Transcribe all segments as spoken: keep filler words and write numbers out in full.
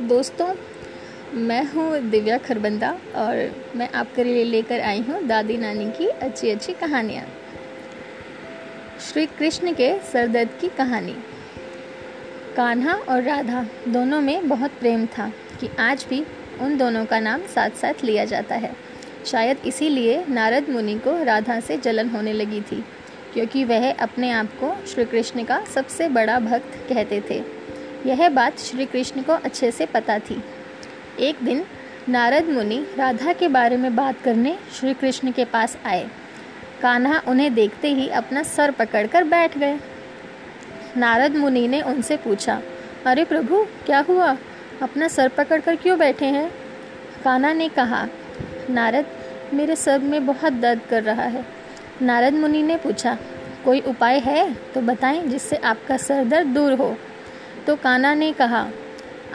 दोस्तों, मैं हूँ दिव्या खरबंदा और मैं आपके लिए लेकर आई हूँ दादी नानी की अच्छी अच्छी कहानियाँ। श्री कृष्ण के सरदर्द की कहानी। कान्हा और राधा दोनों में बहुत प्रेम था कि आज भी उन दोनों का नाम साथ साथ लिया जाता है। शायद इसीलिए नारद मुनि को राधा से जलन होने लगी थी, क्योंकि वह अपने आप को श्री कृष्ण का सबसे बड़ा भक्त कहते थे। यह बात श्री कृष्ण को अच्छे से पता थी। एक दिन नारद मुनि राधा के बारे में बात करने श्री कृष्ण के पास आए। कान्हा उन्हें देखते ही अपना सर पकड़कर बैठ गए। नारद मुनि ने उनसे पूछा, अरे प्रभु, क्या हुआ? अपना सर पकड़कर क्यों बैठे हैं? कान्हा ने कहा, नारद, मेरे सर में बहुत दर्द कर रहा है। नारद मुनि ने पूछा, कोई उपाय है तो बताएं जिससे आपका सर दर्द दूर हो। तो कान्हा ने कहा,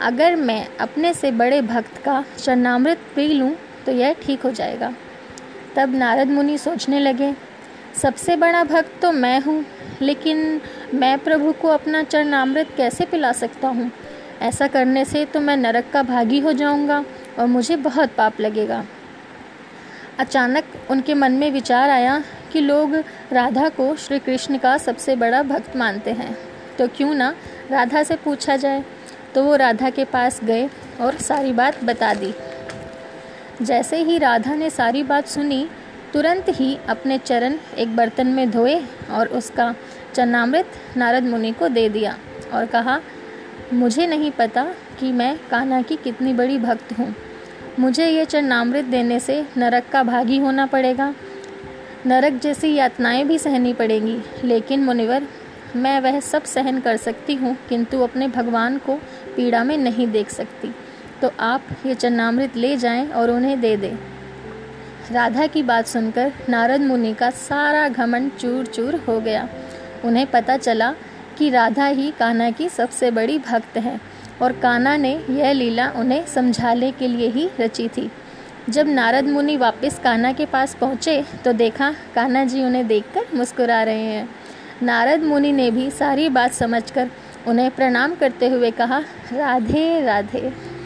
अगर मैं अपने से बड़े भक्त का चरणामृत पी लूँ तो यह ठीक हो जाएगा। तब नारद मुनि सोचने लगे, सबसे बड़ा भक्त तो मैं हूँ, लेकिन मैं प्रभु को अपना चरणामृत कैसे पिला सकता हूँ? ऐसा करने से तो मैं नरक का भागी हो जाऊँगा और मुझे बहुत पाप लगेगा। अचानक उनके मन में विचार आया कि लोग राधा को श्री कृष्ण का सबसे बड़ा भक्त मानते हैं, तो क्यों ना राधा से पूछा जाए। तो वो राधा के पास गए और सारी बात बता दी। जैसे ही राधा ने सारी बात सुनी, तुरंत ही अपने चरण एक बर्तन में धोए और उसका चरणामृत नारद मुनि को दे दिया और कहा, मुझे नहीं पता कि मैं कान्हा की कितनी बड़ी भक्त हूँ। मुझे ये चरणामृत देने से नरक का भागी होना पड़ेगा, नरक जैसी यातनाएं भी सहनी पड़ेंगी, लेकिन मुनिवर, मैं वह सब सहन कर सकती हूँ, किंतु अपने भगवान को पीड़ा में नहीं देख सकती। तो आप ये चरणामृत ले जाएं और उन्हें दे दें। राधा की बात सुनकर नारद मुनि का सारा घमंड चूर चूर हो गया। उन्हें पता चला कि राधा ही कान्हा की सबसे बड़ी भक्त है और कान्हा ने यह लीला उन्हें समझाने के लिए ही रची थी। जब नारद मुनि वापस कान्हा के पास पहुँचे तो देखा कान्हा जी उन्हें देखकर मुस्कुरा रहे हैं। नारद मुनि ने भी सारी बात समझकर उन्हें प्रणाम करते हुए कहा, राधे राधे।